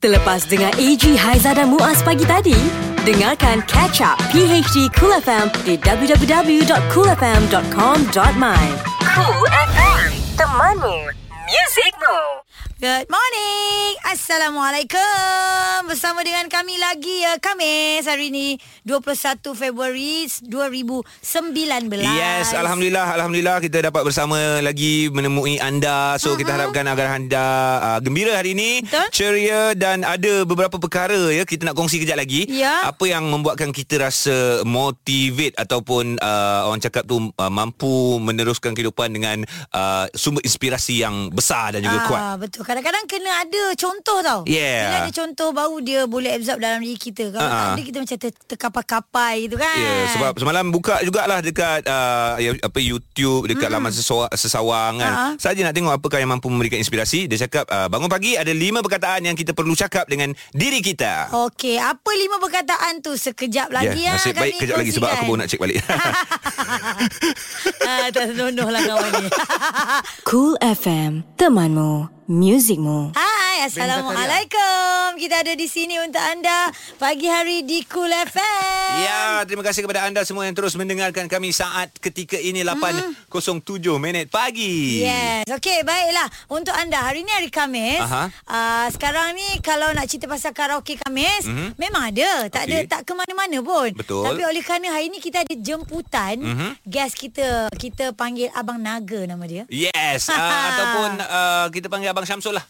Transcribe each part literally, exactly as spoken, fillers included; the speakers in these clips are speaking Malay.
Terlepas dengar A G Haiza dan Muaz pagi tadi, dengarkan Catch Up P H D Cool F M di w w w dot cool f m dot com dot my. Cool F M, temanmu, muzikmu. Good morning. Assalamualaikum. Bersama dengan kami lagi ya, Kamis hari ini dua puluh satu Februari dua ribu sembilan belas. Yes, alhamdulillah, alhamdulillah kita dapat bersama lagi menemui anda. So uh-huh. kita harapkan agar anda uh, gembira hari ini, betul? Ceria dan ada beberapa perkara ya kita nak kongsi kejap lagi. Yeah. Apa yang membuatkan kita rasa motivate ataupun uh, orang cakap tu uh, mampu meneruskan kehidupan dengan uh, sumber inspirasi yang besar dan juga uh, kuat. Betul. Kadang-kadang kena ada contoh tau. Yeah. Bila ada contoh baru dia boleh absorb dalam diri kita. Kalau uh-huh. tak ada, kita macam ter- terkapai-kapai gitu kan. Yeah, sebab semalam buka jugalah dekat uh, apa YouTube, dekat mm-hmm. laman sesuang, sesawang kan. Uh-huh. Saja nak tengok apakah yang mampu memberikan inspirasi. Dia cakap uh, bangun pagi ada lima perkataan yang kita perlu cakap dengan diri kita. Okey, apa lima perkataan tu sekejap lagi yeah, ya. Nasib baik kejap lagi sebab aku baru nak cek balik. Ah, tak senonoh lah kawan ni. Cool F M, temanmu, muzikmu. Hai, assalamualaikum. Kita ada di sini untuk anda pagi hari di Cool F M. Ya, terima kasih kepada anda semua yang terus mendengarkan kami saat ketika ini lapan kosong tujuh mm. minit pagi. Yes, okey, baiklah. Untuk anda, hari ni hari Khamis. Uh, sekarang ni kalau nak cerita pasal karaoke Khamis, mm-hmm. memang ada. Tak okay. ada tak ke mana-mana pun. Betul. Tapi oleh kerana hari ni kita ada jemputan mm-hmm. guest kita. Kita panggil Abang Naga nama dia. Yes, uh, ataupun uh, kita panggil Abang Abang Syamsul lah.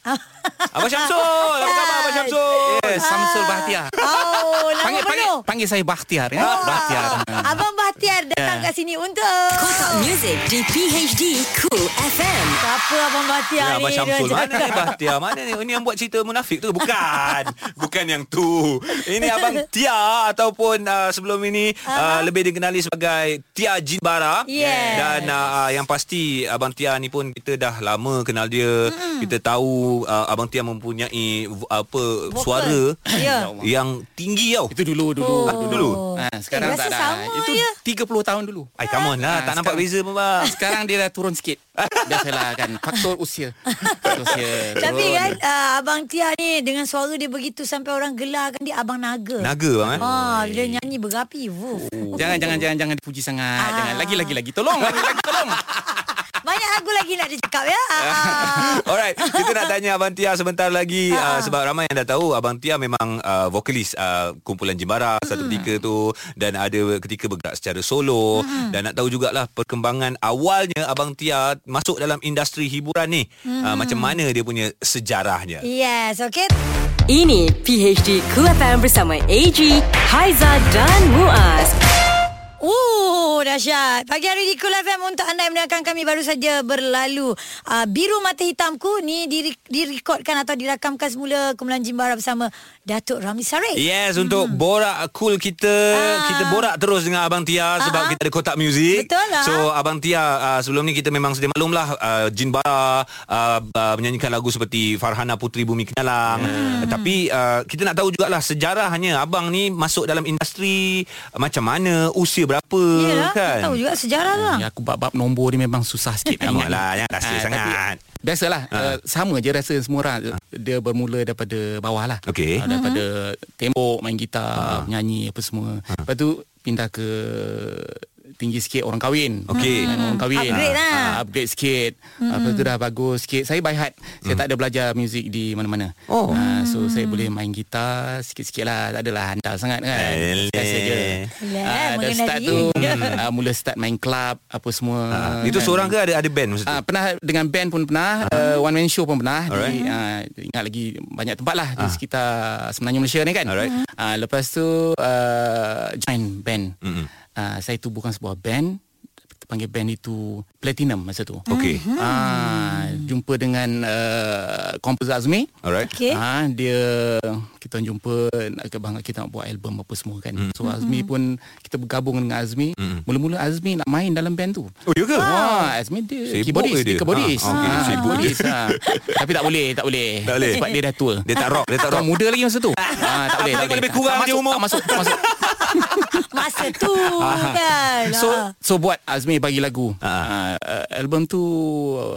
Abang Syamsul, apa khabar Abang Syamsul? Yes, Syamsul Bahtiar. Oh, lama panggil, panggil, panggil saya Bahtiar ya. Oh, Bahtiar. Abang Bahtiar datang yeah. kat sini untuk Kota Music di P H D Cool F M. Apa Abang Bahtiar ya, ni? Abang Syamsul mana ni Bahtiar? Mana ni? Ini yang buat cerita munafik tu? Bukan. Bukan yang tu. Ini Abang Tia ataupun uh, sebelum ini uh, lebih dikenali sebagai Tia Jinbara. Yes. Dan uh, yang pasti Abang Tia ni pun kita dah lama kenal dia. Mm. Kita tahu uh, Abang Tia mempunyai apa Vocal. suara yeah. yang tinggi tau. Itu dulu dulu oh. dulu. dulu. Ha, sekarang eh, tak ada. Itu ya? tiga puluh tahun dulu. Ay, come on lah, ha, tak sekarang, nampak beza pun bang. Sekarang dia dah turun sikit. Biasalah kan, faktor usia. Faktor usia. Tapi kan uh, Abang Tia ni dengan suara dia begitu sampai orang gelarkan dia Abang Naga. Naga bang kan? Oh, dia nyanyi berapi. Oh. Jangan jangan jangan jangan dipuji sangat. Ah. Jangan lagi lagi lagi. Tolong, lagi lagi tolong. Banyak lagu lagi nak dicakap ya. Alright, kita nak tanya Abang Tia sebentar lagi uh, sebab ramai yang dah tahu Abang Tia memang uh, vokalis uh, kumpulan Jimbara mm-hmm. satu ketika tu, dan ada ketika bergerak secara solo mm-hmm. dan nak tahu jugalah perkembangan awalnya Abang Tia masuk dalam industri hiburan ni mm-hmm. uh, macam mana dia punya sejarahnya. Yes, okey. Ini P H D Cool F M bersama A G, Haiza dan Muaz. Oh, dahsyat. Pagi hari di Cool F M untuk anda yang mendengarkan kami, baru saja berlalu uh, Biru Mata Hitamku ni direkodkan atau dirakamkan semula kumpulan Jimbara bersama Dato' Ramisarik. Yes, hmm. untuk borak cool kita. Aa. Kita borak terus dengan Abang Tia sebab Aa-a. kita ada kotak muzik. Betul lah. So, Abang Tia uh, sebelum ni kita memang sedia maklumlah uh, Jimbara uh, uh, menyanyikan lagu seperti Farhana, Puteri Bumi, Kenyalang. Hmm. Uh, tapi uh, kita nak tahu jugalah sejarahnya Abang ni masuk dalam industri uh, macam mana, usia berapa. Yelah, kan? Tahu juga sejarah lah. Ya, aku bab-bab nombor ni memang susah sikit. Ingat lah, jangan rasa ha, sangat. Tapi, biasalah, ha. uh, sama je rasa semua orang. Dia bermula daripada bawah lah. Okay. Uh, daripada uh-huh. tembok, main gitar, uh-huh. nyanyi, apa semua. Uh-huh. Lepas tu, pindah ke tinggi sikit, orang kahwin. Okay. Hmm. Orang kahwin. Upgrade lah. Uh, upgrade sikit. Hmm. Lepas tu dah bagus sikit. Saya by heart. Saya hmm. tak ada belajar muzik di mana-mana. Oh. Uh, so, saya boleh main gitar sikit-sikit lah. Tak adalah handal sangat kan. Biasa je. Uh, dah start tu uh, mula start main club apa semua. Uh, itu seorang ke ada ada band masa tu? Uh, pernah dengan band pun pernah, uh, one man show pun pernah. Alright. Di, uh, ingat lagi banyak tempat lah uh. di sekitar Semenanjung Malaysia ni kan. Uh, lepas tu uh, join band. Uh, saya tubuhkan sebuah band, panggil band itu Platinum masa tu. Okey. Ah, jumpa dengan uh, komposer Azmi. Alright. Okay. Ah, dia kita jumpa nak bangga kita nak buat album apa semua kan. Mm. So Azmi mm. pun kita bergabung dengan Azmi. Mm. Mula-mula Azmi nak main dalam band tu. Oh, ya ke? Wah, ah, Azmi dia keyboardist, dia keyboardist. Ah, okay, ah, keyboardist. Ah. Tapi tak boleh, tak boleh. Tak boleh. Sebab dia dah tua. Dia tak rock, dia tak rock. Muda lagi masa tu. Ah, tak boleh. Tak boleh lebih kurang dia umur. Masuk, masuk. Masa tu kan. So so buat Azmi bagi lagu. Uh-huh. Uh, album tu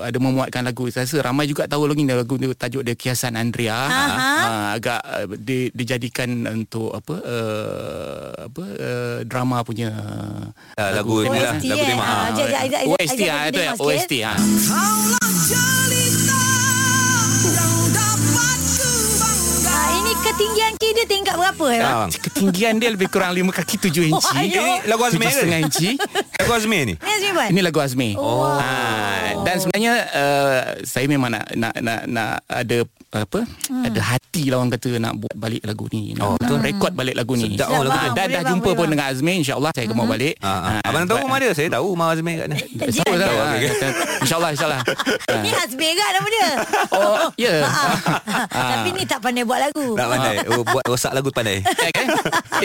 ada memuatkan lagu. Saya rasa ramai juga tahu lagi lagu tu, tajuk dia Kiasan Andrea. Uh-huh. Uh, agak uh, di, dijadikan untuk apa uh, apa uh, drama punya uh, lagu ni lah, lagu tema. O S T ah, itu O S T ah. Ketinggian dia tingkat berapa ya? Ah, ketinggian dia lebih kurang lima kaki tujuh inci. Oh, ini lagu Azmi lima koma lima inci. Lagu Azmi ni. Ini lagu Azmi. Oh. Ah, dan sebenarnya uh, saya memang nak nak nak, nak ada apa? Hmm. Ada hati lah orang kata nak buat balik lagu ni. Nak, oh, nak rekod balik lagu ni. Sedap, oh, lagu ah, dah, dah bang, jumpa bang. Pun dengan Azmi, insya-Allah saya akan mau balik. Ah, ah. Abang tahu rumah dia, saya tahu rumah Azmi kat mana. Tahu tahu. Insya-Allah insya-Allah. Ni Azmi kat nama dia. Oh, ya. Tapi ni tak pandai buat lagu. Tak pandai. Oh, buat rosak lagu pandai.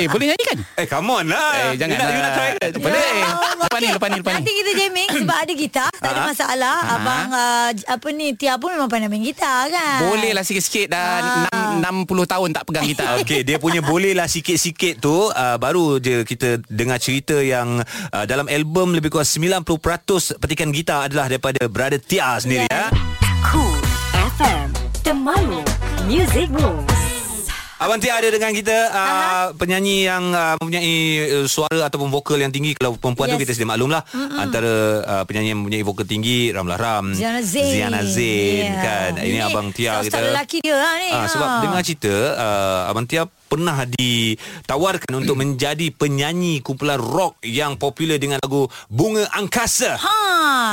Eh, boleh nyanyi kan? Eh, come on lah. Eh, jangan. You nak, you nak try kan? Boleh. Lepas ni, lepas ni, lepas ni. Nanti kita jamming sebab ada gitar. Tak ada masalah. Abang apa ni, Tia pun memang pandai main gitar kan? Boleh sikit-sikit dah enam puluh tahun tak pegang gitar. Okey, dia punya boleh lah sikit-sikit tu uh, baru je kita dengar cerita yang uh, dalam album lebih kurang sembilan puluh peratus petikan gitar adalah daripada brother Tia sendiri. Yeah. Ya. Cool F M, Temanmu Music Moves. Abang Tia ada dengan kita, uh, penyanyi yang uh, mempunyai uh, suara ataupun vokal yang tinggi. Kalau perempuan yes. tu kita sedia maklumlah. Mm-mm. Antara uh, penyanyi yang mempunyai vokal tinggi, Ramlah Ram, Ziana Zain, Ziana Zain yeah. kan. Ini, ini Abang Tia kita. Lelaki dia lah ni. Uh, sebab ha. dengar cerita uh, Abang Tia pernah ditawarkan untuk menjadi penyanyi kumpulan rock yang popular dengan lagu Bunga Angkasa. Ha.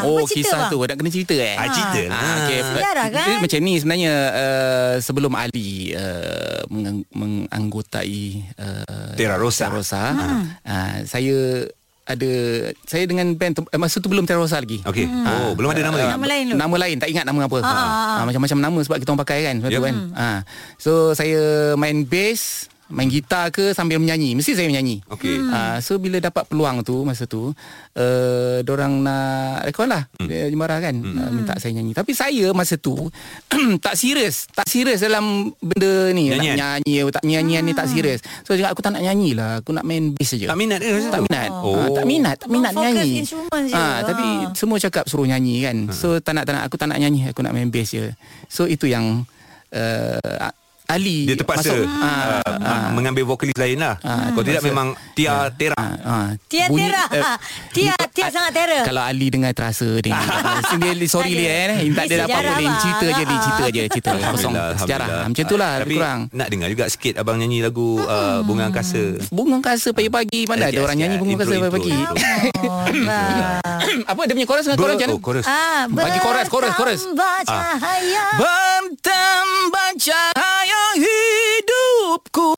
Oh, kisah bang? Tu nak kena cerita eh. Ha, cerita lah. Ha, okay. Sejarah kan? Jadi, macam ni sebenarnya uh, sebelum Ali uh, meng- menganggotai uh, Tera Rosa, Tera Rosa hmm. uh, saya ada saya dengan band eh, masa tu belum Tera Rosa lagi. Okey. Hmm. Oh, belum ada nama uh, lagi. Nama lain, nama lain tak ingat nama apa. Ha. Ha. Macam-macam nama sebab kita orang pakai kan sebab yep. tu kan. Ha. So saya main bass, main gitar ke sambil menyanyi. Mesti saya menyanyi. Okey. Hmm. Uh, so bila dapat peluang tu masa tu uh, dorang nak rekod lah. Dia hmm. Jemara kan hmm. uh, minta saya nyanyi. Tapi saya masa tu tak serius. Tak serius dalam benda ni. Nyanyian. Nak nyanyi tak nyanyian hmm. ni tak serius. So cakap aku tak nak nyanyi lah. Aku nak main bass saja. Tak minat ke? Oh. Tak minat. Oh. Uh, tak minat, tak minat Fokus nyanyi. Uh, ah tapi semua cakap suruh nyanyi kan. Hmm. So tak nak tak nak aku tak nak nyanyi. Aku nak main bass je. So itu yang uh, Ali dia terpaksa masuk, uh, uh, mengambil vokalis lain lah. Uh, Kalau tidak memang Tia uh, Tera. Uh, uh, Tia bunyi, Tera. Uh, Tia Tia sangat Tera. Kalau Ali dengar terasa dia. Sini sorry dia eh. Tak ada apa-apa ni. Cerita je dia, cerita je, cerita kosong sejarah. Macam itulah lebih kurang. Nak dengar juga sikit abang nyanyi lagu uh, Bunga Angkasa. Bunga Angkasa pagi-pagi mana ada orang nyanyi Bunga Angkasa pagi-pagi. Apa dia punya chorus dengan korang macam mana? Bagi chorus, chorus, chorus. Bertambah cahaya hidupku,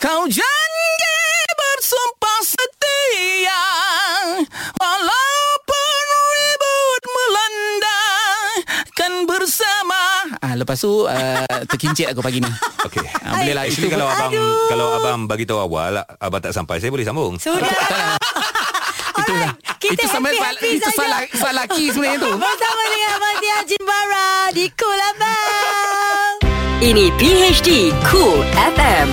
kau janji bersumpah setia, walau penuh ribut melanda, kan bersama. Ah, lepas tu uh, terkincit aku pagi ni. Okey. Ah, boleh lah. Actually, kalau abang Aduh. kalau abang bagi tahu awal, abang tak sampai, saya boleh sambung. Sudah. Itulah. Kita itu happy, sama happy itu salah salah laki sebenarnya tu. Bersama dengan Abang Tia Jinbara di Cool Abang. Ini P H D Cool F M.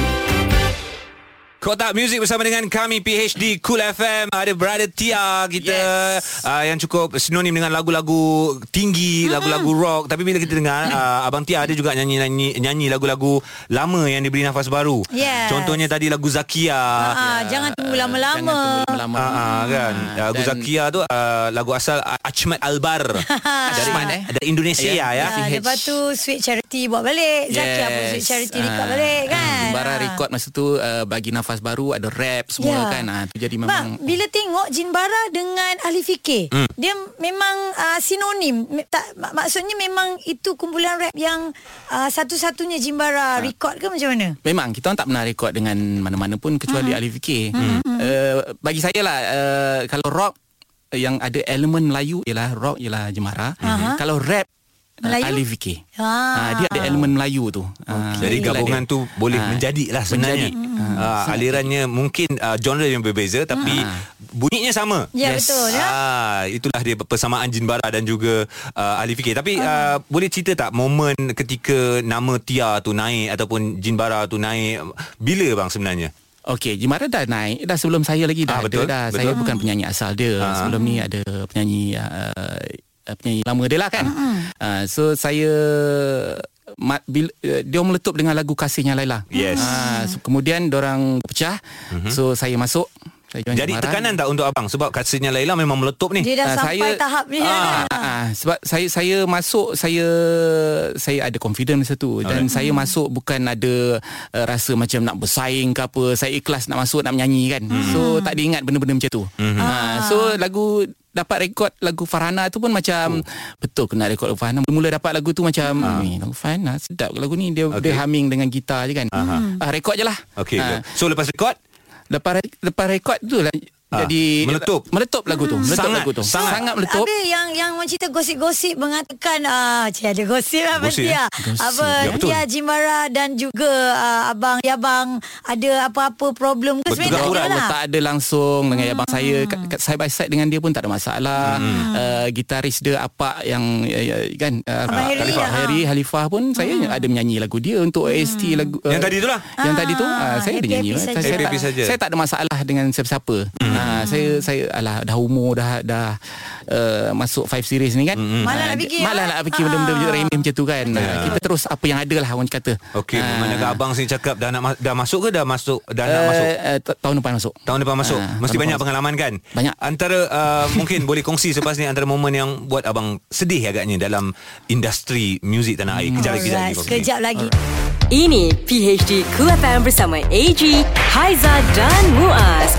Kotak Music bersama dengan kami P H D Cool F M. Ada brother Tia kita yes. uh, yang cukup sinonim dengan lagu-lagu tinggi, mm-hmm. lagu-lagu rock. Tapi bila kita dengar uh, Abang Tia ada juga nyanyi-nyanyi nyanyi lagu-lagu lama yang diberi nafas baru. Yes. Contohnya tadi lagu Zakia. Uh-huh. Jangan tunggu lama-lama. Jangan tunggu lama-lama. Uh-huh, kan. Dan lagu Zakia tu uh, lagu asal Achmat Albar. dari, eh? dari Indonesia yeah. ya. Uh, lepas tu Sweet Charity buat balik. Yes. Zakia pun Sweet Charity uh, record balik kan. Bara record masa tu uh, bagi nafas baru, ada rap semua yeah. kan. Ha, tu jadi memang Bang, bila tengok Jinbara dengan Ahli Fikir mm. dia memang uh, sinonim. Tak, maksudnya memang itu kumpulan rap yang uh, satu-satunya Jinbara ha. record ke macam mana? Memang kita tak pernah record dengan mana-mana pun kecuali mm. Ahli Fikir. Mm. Uh, bagi saya lah uh, kalau rock yang ada elemen Melayu ialah rock ialah Jinbara. Mm. Kalau rap Melayu? Ali Fikir ah. Dia ada elemen Melayu tu okay. Jadi gabungan dia. Tu boleh ah. menjadilah sebenarnya menjadi. ah. Ah. Alirannya mungkin ah, genre yang berbeza tapi ah. bunyinya sama. Ya yes. betul ya? ah. Itulah dia persamaan Jinbara dan juga ah, Ali Fikir. Tapi ah. Ah, boleh cerita tak momen ketika nama Tia tu naik ataupun Jinbara tu naik, bila bang sebenarnya? Okey, Jimara dah naik dah sebelum saya lagi dah. Ah, betul, dah. Betul. Saya bukan penyanyi asal dia. Ah. Sebelum ni ada penyanyi uh, penyanyi lama dia lah kan. Ah. Uh, so saya mat, bil, uh, dia meletup dengan lagu Kasihnya Laila. Yes. Uh, so kemudian dorang pecah. Uh-huh. So saya masuk. Jadi Jemaran. Tekanan tak untuk abang sebab Kasihnya Laila memang meletup ni. Dia dah uh, sampai saya, tahap ni. Ah, ah, ah, sebab saya saya masuk saya saya ada confidence masa tu dan right. Saya hmm. masuk bukan ada uh, rasa macam nak bersaing ke apa. Saya ikhlas nak masuk nak menyanyi kan. Hmm. So tak ada ingat benda-benda macam tu. Hmm. Ah, so lagu dapat rekod lagu Farhana tu pun macam oh. Betul kena rekod Farhana. Mula dapat lagu tu macam ah. lagu Farhana sedap lagu ni dia okay. Dia humming dengan gitar je kan. Hmm. Ah, rekod je lah. Okay, ah. So lepas rekod Lepas, lepas rekod tu lah ha, jadi meletup meletup lagu tu meletup sangat, lagu tu sangat, sangat meletup. Habis yang yang cerita gosip-gosip mengatakan ah cik ada gosip lah gosip, ya? Apa ya, Tia Jinbara dan juga uh, abang ya abang ada apa-apa problem ke sebenarnya? Tak, lah. Tak ada langsung dengan hmm. abang saya kat, kat side by side dengan dia pun tak ada masalah. Hmm. Uh, gitaris dia apa yang uh, kan uh, Khalifah Hairi Khalifah pun hmm. saya ada menyanyi lagu dia untuk A S T hmm. lagu uh, yang tadi tu lah. Yang tadi tu uh, saya ada nyanyi. Saya tak ada masalah dengan siapa-siapa. Hmm. Ha, saya saya alah dah umur dah dah uh, masuk five series ni kan. Mm-hmm. Malah nak fikir. Malah nak fikir benda-benda random macam tu kan. Yeah. Kita terus apa yang ada lah orang kata. Okey, ha. Manakah abang sini cakap dah nak dah masuk ke dah masuk dah uh, nak masuk? Uh, tahun depan masuk. Tahun depan masuk. Uh, Mesti banyak masuk. Pengalaman kan? Banyak. Antara uh, mungkin boleh kongsi selepas ni antara momen yang buat abang sedih agaknya dalam industri muzik tanah air. Kejap lagi lagi. Kejap lagi. Ini P H D Cool F M bersama A G, Haiza dan Muaz.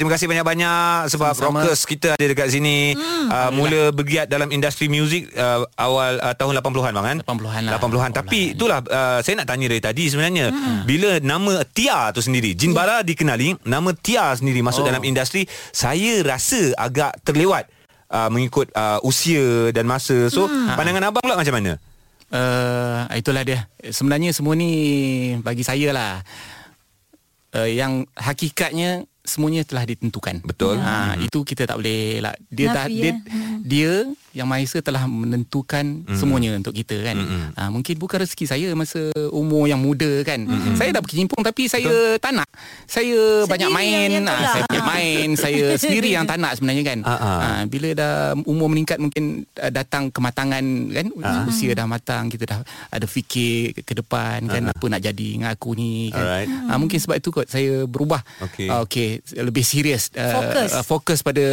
Terima kasih banyak-banyak sebab sama-sama. Rockers kita ada dekat sini. Hmm. Uh, mula bergiat dalam industri muzik uh, awal uh, tahun lapan puluhan bang kan? lapan puluhan lah. lapan puluhan. Tapi itulah uh, saya nak tanya dari tadi sebenarnya. Hmm. Bila nama Tia tu sendiri, Jinbara yeah. dikenali, nama Tia sendiri masuk oh. dalam industri, saya rasa agak terlewat uh, mengikut uh, usia dan masa. So, hmm. pandangan abang pula macam mana? Uh, itulah dia. Sebenarnya semua ni bagi saya lah. Uh, yang hakikatnya semuanya telah ditentukan. Betul. Ha, hmm. Itu kita tak boleh lah. Dia dah ya. dia, hmm. dia yang Maha Esa telah menentukan hmm. semuanya untuk kita kan. Hmm. Ha, mungkin bukan rezeki saya masa umur yang muda kan. Hmm. Saya dah berkimpung tapi saya betul. Tak nak. Saya sendiri banyak main. Ha, saya banyak main. Saya sendiri yang tak nak sebenarnya kan. Ha, ha. Ha, bila dah umur meningkat mungkin datang kematangan kan. Ha. Usia dah matang. Kita dah ada fikir ke depan kan. Ha. Apa nak jadi dengan aku ni kan. Alright. Ha, mungkin sebab itu kot saya berubah. Okay. Ha, okay. Lebih serius fokus. Uh, fokus pada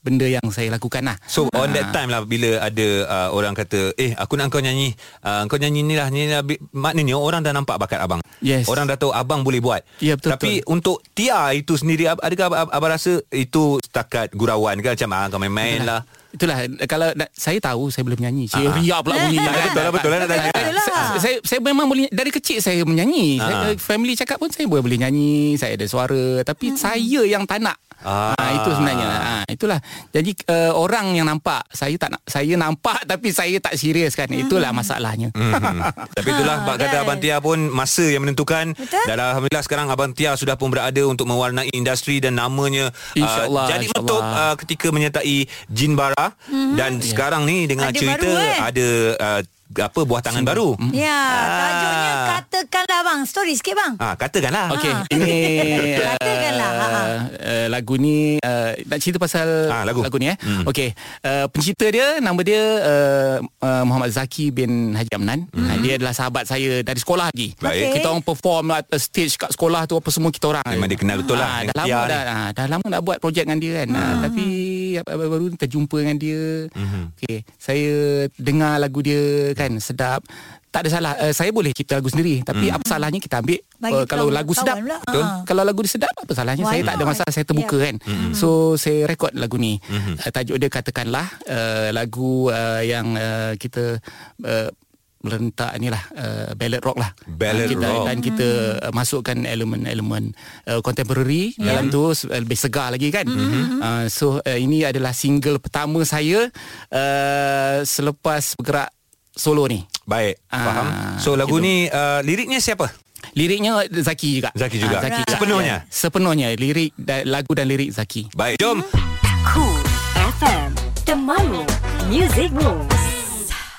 benda yang saya lakukan lah. So on that time lah bila ada uh, orang kata eh aku nak kau nyanyi uh, kau nyanyi ni lah, ni lah. Maknanya orang dah nampak bakat abang. Yes. Orang dah tahu abang boleh buat. Ya, betul, tapi betul. Untuk Tia itu sendiri adakah abang, abang rasa itu setakat gurauan ke macam ah, kau main-main ya. Lah itulah kalau nak, saya tahu saya boleh menyanyanyi. Saya uh-huh. Ria pula bunyi. Betul lah betul lah nak tanya. Saya saya memang boleh dari kecil saya menyanyi. Uh-huh. Saya, family cakap pun saya boleh boleh nyanyi, saya ada suara tapi hmm. saya yang tak nak. Ah. Ha, itu sebenarnya. Ha, itulah. Jadi uh, orang yang nampak saya tak saya nampak tapi saya tak serius kan. Itulah masalahnya. Mm-hmm. Tapi itulah ha, bak kata right. Abang Tia pun masa yang menentukan. Betul? Dan alhamdulillah sekarang Abang Tia sudah pun berada untuk mewarnai industri dan namanya uh, jadi meletup uh, ketika menyertai Jinbara mm-hmm. dan yeah. sekarang ni dengan ada cerita baru, eh? Ada uh, apa buah tangan baru. Ya, tajuknya ah. katakanlah bang, story sikit bang. Ah, katakanlah. Okey, ah. ini katakanlah. Uh, uh, lagu ni uh, nak cerita pasal ah, lagu. lagu ni eh. Hmm. Okey, uh, pencipta dia nama dia uh, uh, Muhammad Zaki bin Haji Amnan. Hmm. Uh, dia adalah sahabat saya dari sekolah lagi. Okay. Kita orang perform atas stage kat sekolah tu apa semua kita orang. Memang dia kenal betul lah. Dah lama dah, dah, dah lama nak buat projek dengan dia kan. Hmm. Uh, tapi baru terjumpa dengan dia. Hmm. Okey, saya dengar lagu dia kan. Sedap. Tak ada salah uh, saya boleh cipta lagu sendiri. Tapi hmm. apa salahnya kita ambil uh, kalau lagu sedap betul? Kalau lagu dia sedap apa salahnya. Why saya not? Tak ada masalah. Saya terbuka yeah. kan hmm. So saya rekod lagu ni hmm. uh, tajuk dia Katakanlah uh, lagu uh, yang uh, kita uh, merentak ni lah uh, Ballot Rock lah Ballot kita, Rock dan kita mm. masukkan elemen-elemen uh, contemporary yeah. dalam tu uh, lebih segar lagi kan mm-hmm. uh, so uh, ini adalah single pertama saya uh, selepas bergerak solo ni. Baik, faham. Aa, so lagu gitu. Ni uh, liriknya siapa? Liriknya Zaki juga. Zaki juga. Aa, Zaki right. juga. Sepenuhnya. Sepenuhnya lirik da, lagu dan lirik Zaki. Baik, jom. Cool F M, The Music Rules.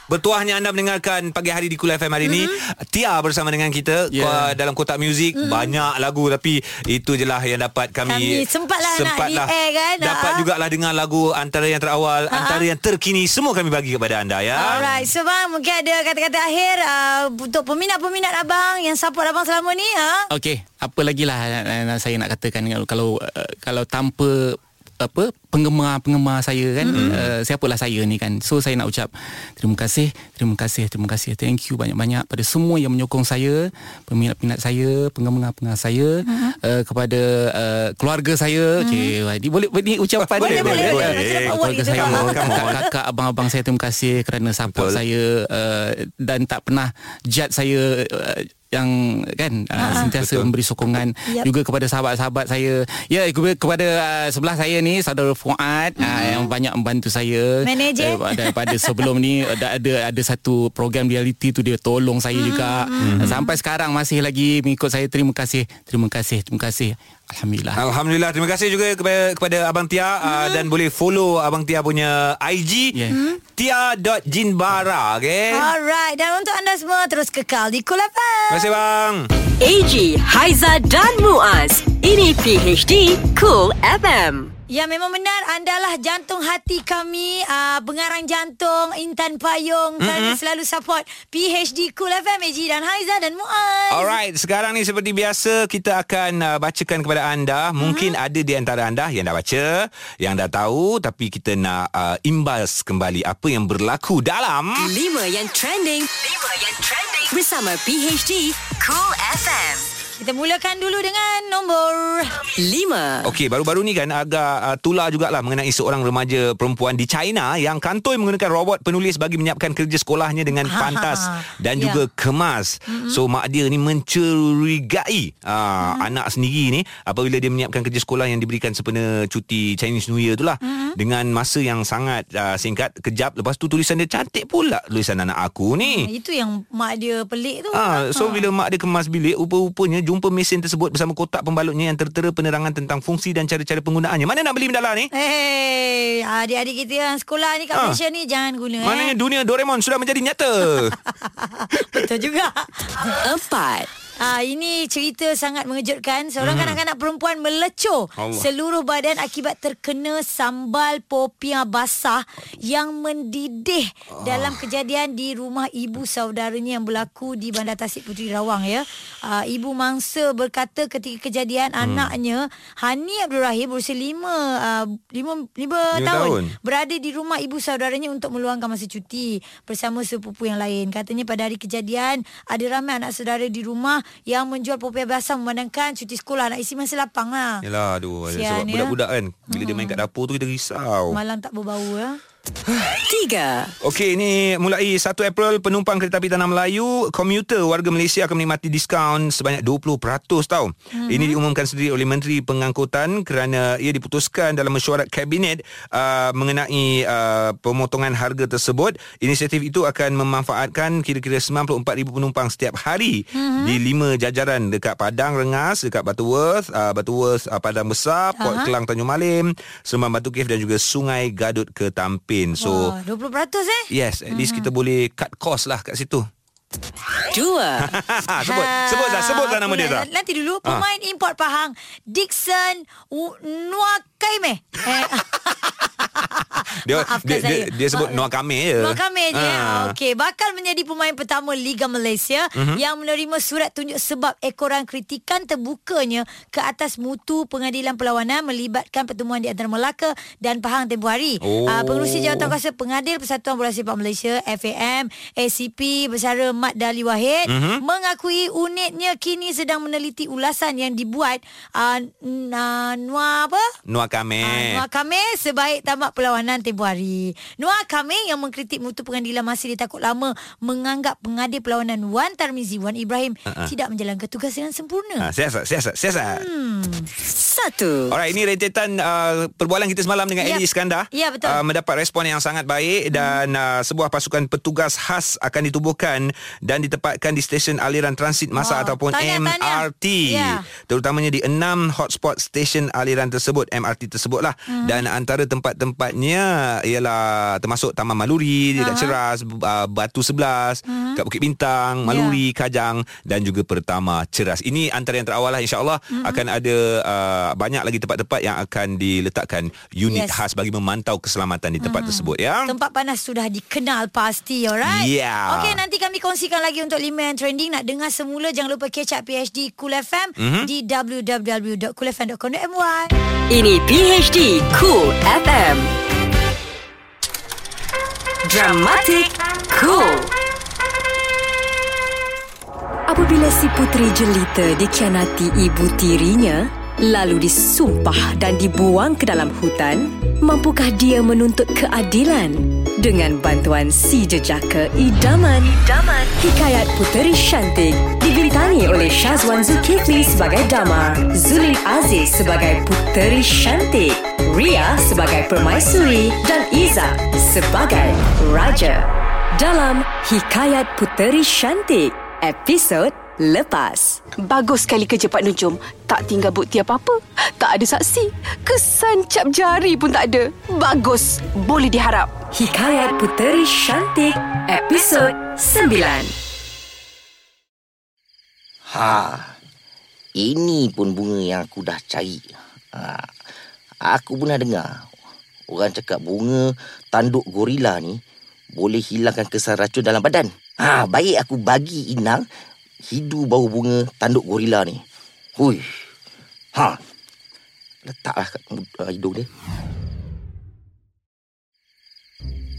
Bertuahnya anda mendengarkan pagi hari di Cool F M hari mm-hmm. ini. Tia bersama dengan kita yeah. dalam kotak muzik mm-hmm. banyak lagu, tapi itu je lah yang dapat kami, kami sempatlah, sempatlah nak di air kan. Dapat uh-huh. jugalah dengar lagu antara yang terawal, uh-huh. antara yang terkini, semua kami bagi kepada anda ya. Alright, so bang, mungkin ada kata-kata akhir uh, untuk peminat-peminat abang yang support abang selama ni ha? Okey, apa lagi lah saya nak katakan. Kalau uh, kalau tanpa apa penggemar-penggemar saya kan mm-hmm. uh, siapalah saya ni kan. So saya nak ucap terima kasih, terima kasih, terima kasih. Thank you banyak-banyak pada semua yang menyokong saya, peminat-peminat saya, penggemar-penggemar saya, mm-hmm. uh, kepada uh, keluarga saya. Mm-hmm. Okay, boleh ni ucapan boleh, dia. Boleh, boleh, boleh. Keluarga saya, kakak-kakak, abang-abang saya, terima kasih kerana support Betul. saya uh, dan tak pernah judge saya uh, yang kan uh, sentiasa Betul. memberi sokongan yep. juga kepada sahabat-sahabat saya. Ya, kepada uh, sebelah saya ni saudara Fuad mm. uh, yang banyak membantu saya. Manager uh, daripada sebelum ni ada, ada ada satu program reality tu dia tolong saya mm. juga. Mm. Uh, sampai sekarang masih lagi mengikut saya. Terima kasih, terima kasih, terima kasih. Alhamdulillah. Alhamdulillah. Terima kasih juga kepada, kepada Abang Tia hmm. uh, dan boleh follow Abang Tia punya I G yeah. hmm. tia dot jinbara. Okay. Alright. Dan untuk anda semua terus kekal di Cool F M. Terima kasih bang. A G, Haiza dan Muaz. Ini P H D Cool F M. Ya, memang benar. Andalah jantung hati kami, uh, pengarang jantung, intan payung. Mm-hmm. Kami selalu support P H D Cool F M, A G dan Haiza dan Muaz. Alright, sekarang ni seperti biasa kita akan uh, bacakan kepada anda. Mungkin mm-hmm. ada di antara anda yang dah baca, yang dah tahu, tapi kita nak uh, imbas kembali apa yang berlaku dalam lima yang trending, lima yang trending bersama P H D Cool F M. Kita mulakan dulu dengan nombor lima. Okey, baru-baru ni kan agak uh, tular jugalah mengenai seorang remaja perempuan di China yang kantoi menggunakan robot penulis bagi menyiapkan kerja sekolahnya dengan ha, pantas ha, ha. dan yeah. juga kemas. Mm-hmm. So mak dia ni mencurigai uh, mm-hmm. anak sendiri ni apabila dia menyiapkan kerja sekolah yang diberikan sempena cuti Chinese New Year itulah mm-hmm. dengan masa yang sangat uh, singkat, kejap. Lepas tu tulisan dia cantik pula, tulisan anak aku ni. Ha, itu yang mak dia pelik tu. Ha, so ha. bila mak dia kemas bilik, rupa-rupanya jumpa mesin tersebut bersama kotak pembalutnya yang tertera penerangan tentang fungsi dan cara-cara penggunaannya. Mana nak beli benda lah ni? Hei, adik-adik kita yang sekolah ni kat ha. Malaysia ni jangan guna. Maknanya eh. dunia Doraemon sudah menjadi nyata. Betul juga. Empat. Ah, ini cerita sangat mengejutkan. Seorang hmm. kanak-kanak perempuan melecur Allah. seluruh badan akibat terkena sambal popiah basah yang mendidih oh. dalam kejadian di rumah ibu saudaranya yang berlaku di Bandar Tasik Puteri Rawang ya. Ah, ibu mangsa berkata ketika kejadian hmm. anaknya Hani Abdul Rahim berusia lima tahun berada di rumah ibu saudaranya untuk meluangkan masa cuti bersama sepupu yang lain. Katanya pada hari kejadian ada ramai anak saudara di rumah yang menjual popiah basah memandangkan cuti sekolah nak isi masa lapang lah. Yalah, aduh. Sian, sebab ya? budak-budak kan bila hmm. dia main kat dapur tu kita risau. Malang tak berbau ya. Tiga. Okey, ni mulai satu April penumpang kereta api Tanah Melayu komuter warga Malaysia akan menikmati diskaun sebanyak dua puluh peratus tau. Mm-hmm. Ini diumumkan sendiri oleh Menteri Pengangkutan kerana ia diputuskan dalam mesyuarat kabinet uh, mengenai uh, pemotongan harga tersebut. Inisiatif itu akan memanfaatkan kira-kira sembilan puluh empat ribu penumpang setiap hari mm-hmm. di lima jajaran dekat Padang Rengas, dekat Butterworth, uh, Butterworth uh, Padang Besar, uh-huh. Port Kelang Tanjung Malim, Seremban Batu Cave dan juga Sungai Gadut ke Tampin. So wow, dua puluh peratus eh? Yes, at least mm-hmm. kita boleh cut cost lah kat situ. Dua. sebut, sebut dah, sebut dah nama dia dah. Nanti dulu, pemain ha. import Pahang Dixon Noah Kameh. Eh. Dia, dia, dia, dia sebut Noah Kameh je. Noah Kameh je ha. Okey, bakal menjadi pemain pertama Liga Malaysia uh-huh. yang menerima surat tunjuk sebab ekoran kritikan terbukanya ke atas mutu pengadilan perlawanan melibatkan pertemuan di antara Melaka dan Pahang tempoh hari. oh. uh, Pengurusi Jawatankuasa Pengadil Persatuan Bola Sepak Malaysia F A M A C P bersara Mat Dali Wahid uh-huh. mengakui unitnya kini sedang meneliti ulasan yang dibuat uh, Noah apa? Noah Kameh uh, Noah Kameh sebaik tamat perlawanan tempoh hari. Noah Kameh yang mengkritik mutu pengadilan masih ditakut lama menganggap pengadil perlawanan Wan Tarmizi Wan Ibrahim uh-huh. tidak menjalankan tugas dengan sempurna. Ha, siasat, siasat, siasat. Hmm. satu. Alright, ini rentetan uh, perbualan kita semalam dengan yep. Eli Iskandar. Ya, yeah, betul. Uh, mendapat respon yang sangat baik, dan uh, sebuah pasukan petugas khas akan ditubuhkan dan ditempatkan di stesen aliran transit masa wow. ataupun tanya, M R T. Tanya. Yeah. Terutamanya di enam hotspot stesen aliran tersebut, M R T tersebutlah. Mm. Dan antara tempat-tempatnya ialah termasuk Taman Maluri, uh-huh. Dak Ceras, uh, Batu sebelas, uh-huh. kat Bukit Bintang, Maluri, yeah. Kajang dan juga Pertama Ceras. Ini antara yang terawal lah, insya-Allah mm-hmm. akan ada uh, banyak lagi tempat-tempat yang akan diletakkan unit yes. khas bagi memantau keselamatan di tempat mm-hmm. tersebut ya. Tempat panas sudah dikenal pasti, alright. Yeah. Okey, nanti kami kongsikan lagi untuk lima yang trending. Nak dengar semula jangan lupa catch up P H D Cool F M mm-hmm. di w w w dot cool f m dot com dot m y. Ini P H D Cool F M. Dramatic Cool. Apabila si puteri jelita dikhianati ibu tirinya, lalu disumpah dan dibuang ke dalam hutan, mampukah dia menuntut keadilan? Dengan bantuan si jejaka idaman, idaman. Hikayat Puteri Shanti dibintangi oleh Syazwan Zulkifli sebagai Damar, Zulin Aziz sebagai Puteri Shanti, Ria sebagai Permaisuri dan Iza sebagai Raja. Dalam Hikayat Puteri Shanti, episod lepas. Bagus sekali kerja Pak Nujum. Tak tinggal bukti apa-apa, tak ada saksi, kesan cap jari pun tak ada. Bagus, boleh diharap. Hikayat Puteri Shantik, episod sembilan. Ha, ini pun bunga yang aku dah cari. Ha, aku pernah dengar orang cakap bunga tanduk gorila ni boleh hilangkan kesan racun dalam badan. Ha, baik aku bagi Inang hidu bau bunga tanduk gorila ni. Hui. Ha. Letaklah kat uh, hidung dia.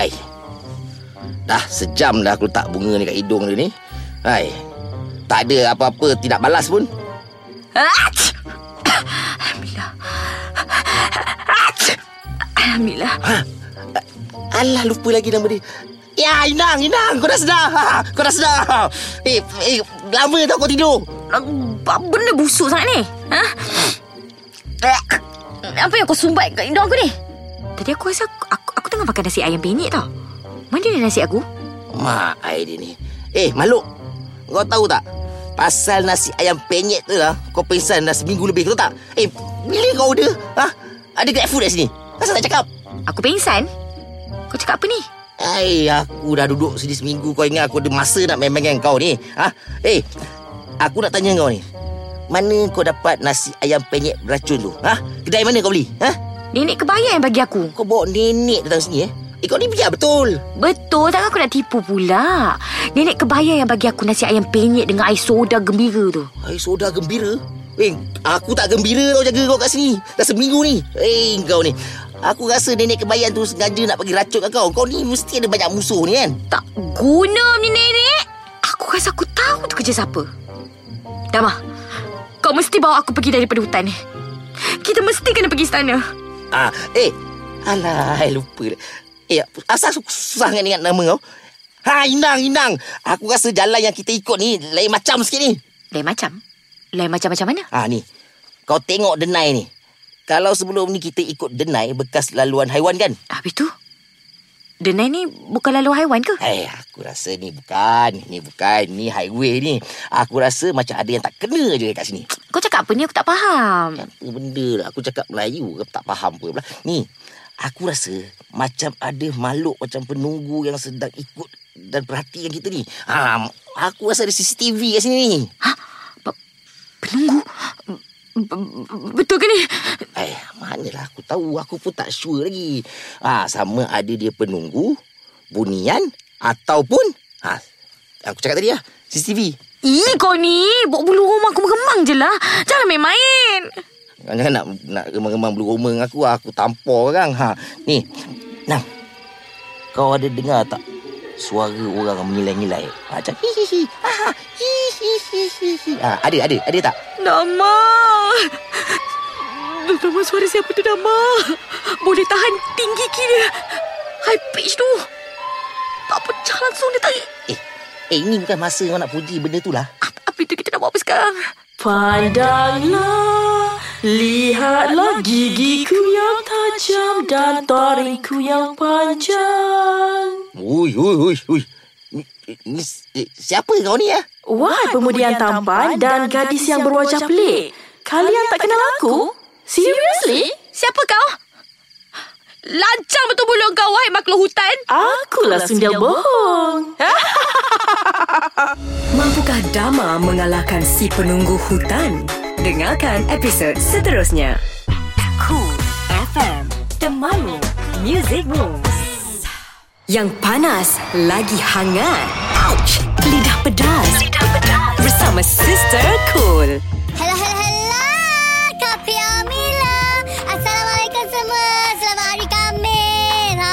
Hai. Dah sejam dah aku letak bunga ni kat hidung dia ni. Hai. Tak ada apa-apa, tidak balas pun. Ach! Alhamdulillah. Ach! Alhamdulillah. Ha. Alah, lupa lagi nama dia. Ya, Inang, Inang, kau dah sedar. Kau dah sedar. Eh, eh lama tau kau tidur. Benda busuk sangat ni. Ha? Apa yang kau sumbat kat hidung aku ni? Tadi aku rasa aku, aku, aku tengah makan nasi ayam penyet tau. Mana dia nasi aku? Mak air dia ni. Eh, Maluk, kau tahu tak? Pasal nasi ayam penyet tu lah, kau pengsan dah seminggu lebih, kau tahu tak? Eh, bila kau order? Ha? Ada GrabFood kat sini. Kenapa tak cakap? Aku pengsan? Kau cakap apa ni? Hai, aku dah duduk sini seminggu. Kau ingat aku ada masa nak main-main dengan kau ni? Ha? Eh, aku nak tanya kau ni, mana kau dapat nasi ayam penyet beracun tu? Ha? Kedai mana kau beli? Ha? Nenek kebayang yang bagi aku. Kau bawa nenek datang sini eh? Eh, kau ni biar betul. Betul, takkan aku nak tipu pula. Nenek kebayang yang bagi aku nasi ayam penyet dengan air soda gembira tu. Air soda gembira? Eh, aku tak gembira tau jaga kau kat sini. Dah seminggu ni. Eh, kau ni, aku rasa nenek kebayan tu sengaja nak bagi racun kat kau. Kau ni mesti ada banyak musuh ni kan. Tak guna ni nenek. Aku rasa aku tahu tu kerja siapa. Damah, kau mesti bawa aku pergi daripada hutan ni. Kita mesti kena pergi istana. Ah, Eh Alah lupa. Eh asal susah sangat ingat nama kau. Ha, Inang, Inang, aku rasa jalan yang kita ikut ni lain macam sikit ni. Lain macam? Lain macam-macam mana? Ah, ni, kau tengok denai ni. Kalau sebelum ni kita ikut denai bekas laluan haiwan kan? Habis tu? Denai ni bukan laluan haiwan ke? Eh, aku rasa ni bukan. Ni bukan. Ni highway ni. Aku rasa macam ada yang tak kena je kat sini. Kau cakap apa ni? Aku tak faham. Apa benda lah. Aku cakap Melayu ke tak faham pun pula. Ni, aku rasa macam ada makhluk macam penunggu yang sedang ikut dan perhatikan kita ni. Ha, aku rasa ada C C T V kat sini ni. Ha? Penunggu? Betul ke ni? Eh, manalah aku tahu. Aku pun tak sure lagi. Ha, sama ada dia penunggu, bunian ataupun ha, aku cakap tadi lah, C C T V. Ih, kau ni bawa bulu rumah aku mengemang je lah. Jangan main-main. Jangan nak, nak gemang-gemang bulu rumah aku. Aku tampar orang. Ha, ni, Nam, kau ada dengar tak suara orang menyilai-nyilai? Ha, macam hihihi, ha, hihihi. Ha, ada, ada, ada tak? Dama, Dama, suara siapa tu Dama? Boleh tahan tinggi kira high pitch tu. Tak pecah langsung dia tarik. Eh, eh ini bukan masa kau nak puji benda tu lah. Apa, apa itu kita nak buat apa sekarang? Pandanglah Lihatlah gigiku yang tajam dan taringku yang panjang. Ui, ui, ui, ui. Siapa kau ni ya? Wahai pemudian tampan dan gadis yang berwajah pelik. Kalian tak kenal aku? Seriously? Siapa kau? Lancang betul mulut kau, wahai makhluk hutan. Akulah sundel bohong. Mampukah Dama mengalahkan si penunggu hutan? Dengarkan episod seterusnya. Cool F M, temanmu, music moves. Yang panas lagi hangat. Ouch! Lidah pedas. Lidah pedas. Bersama Sister Cool. Hello, hello, hello. Kopi Amila. Assalamualaikum semua. Selamat hari Khamis. Ha,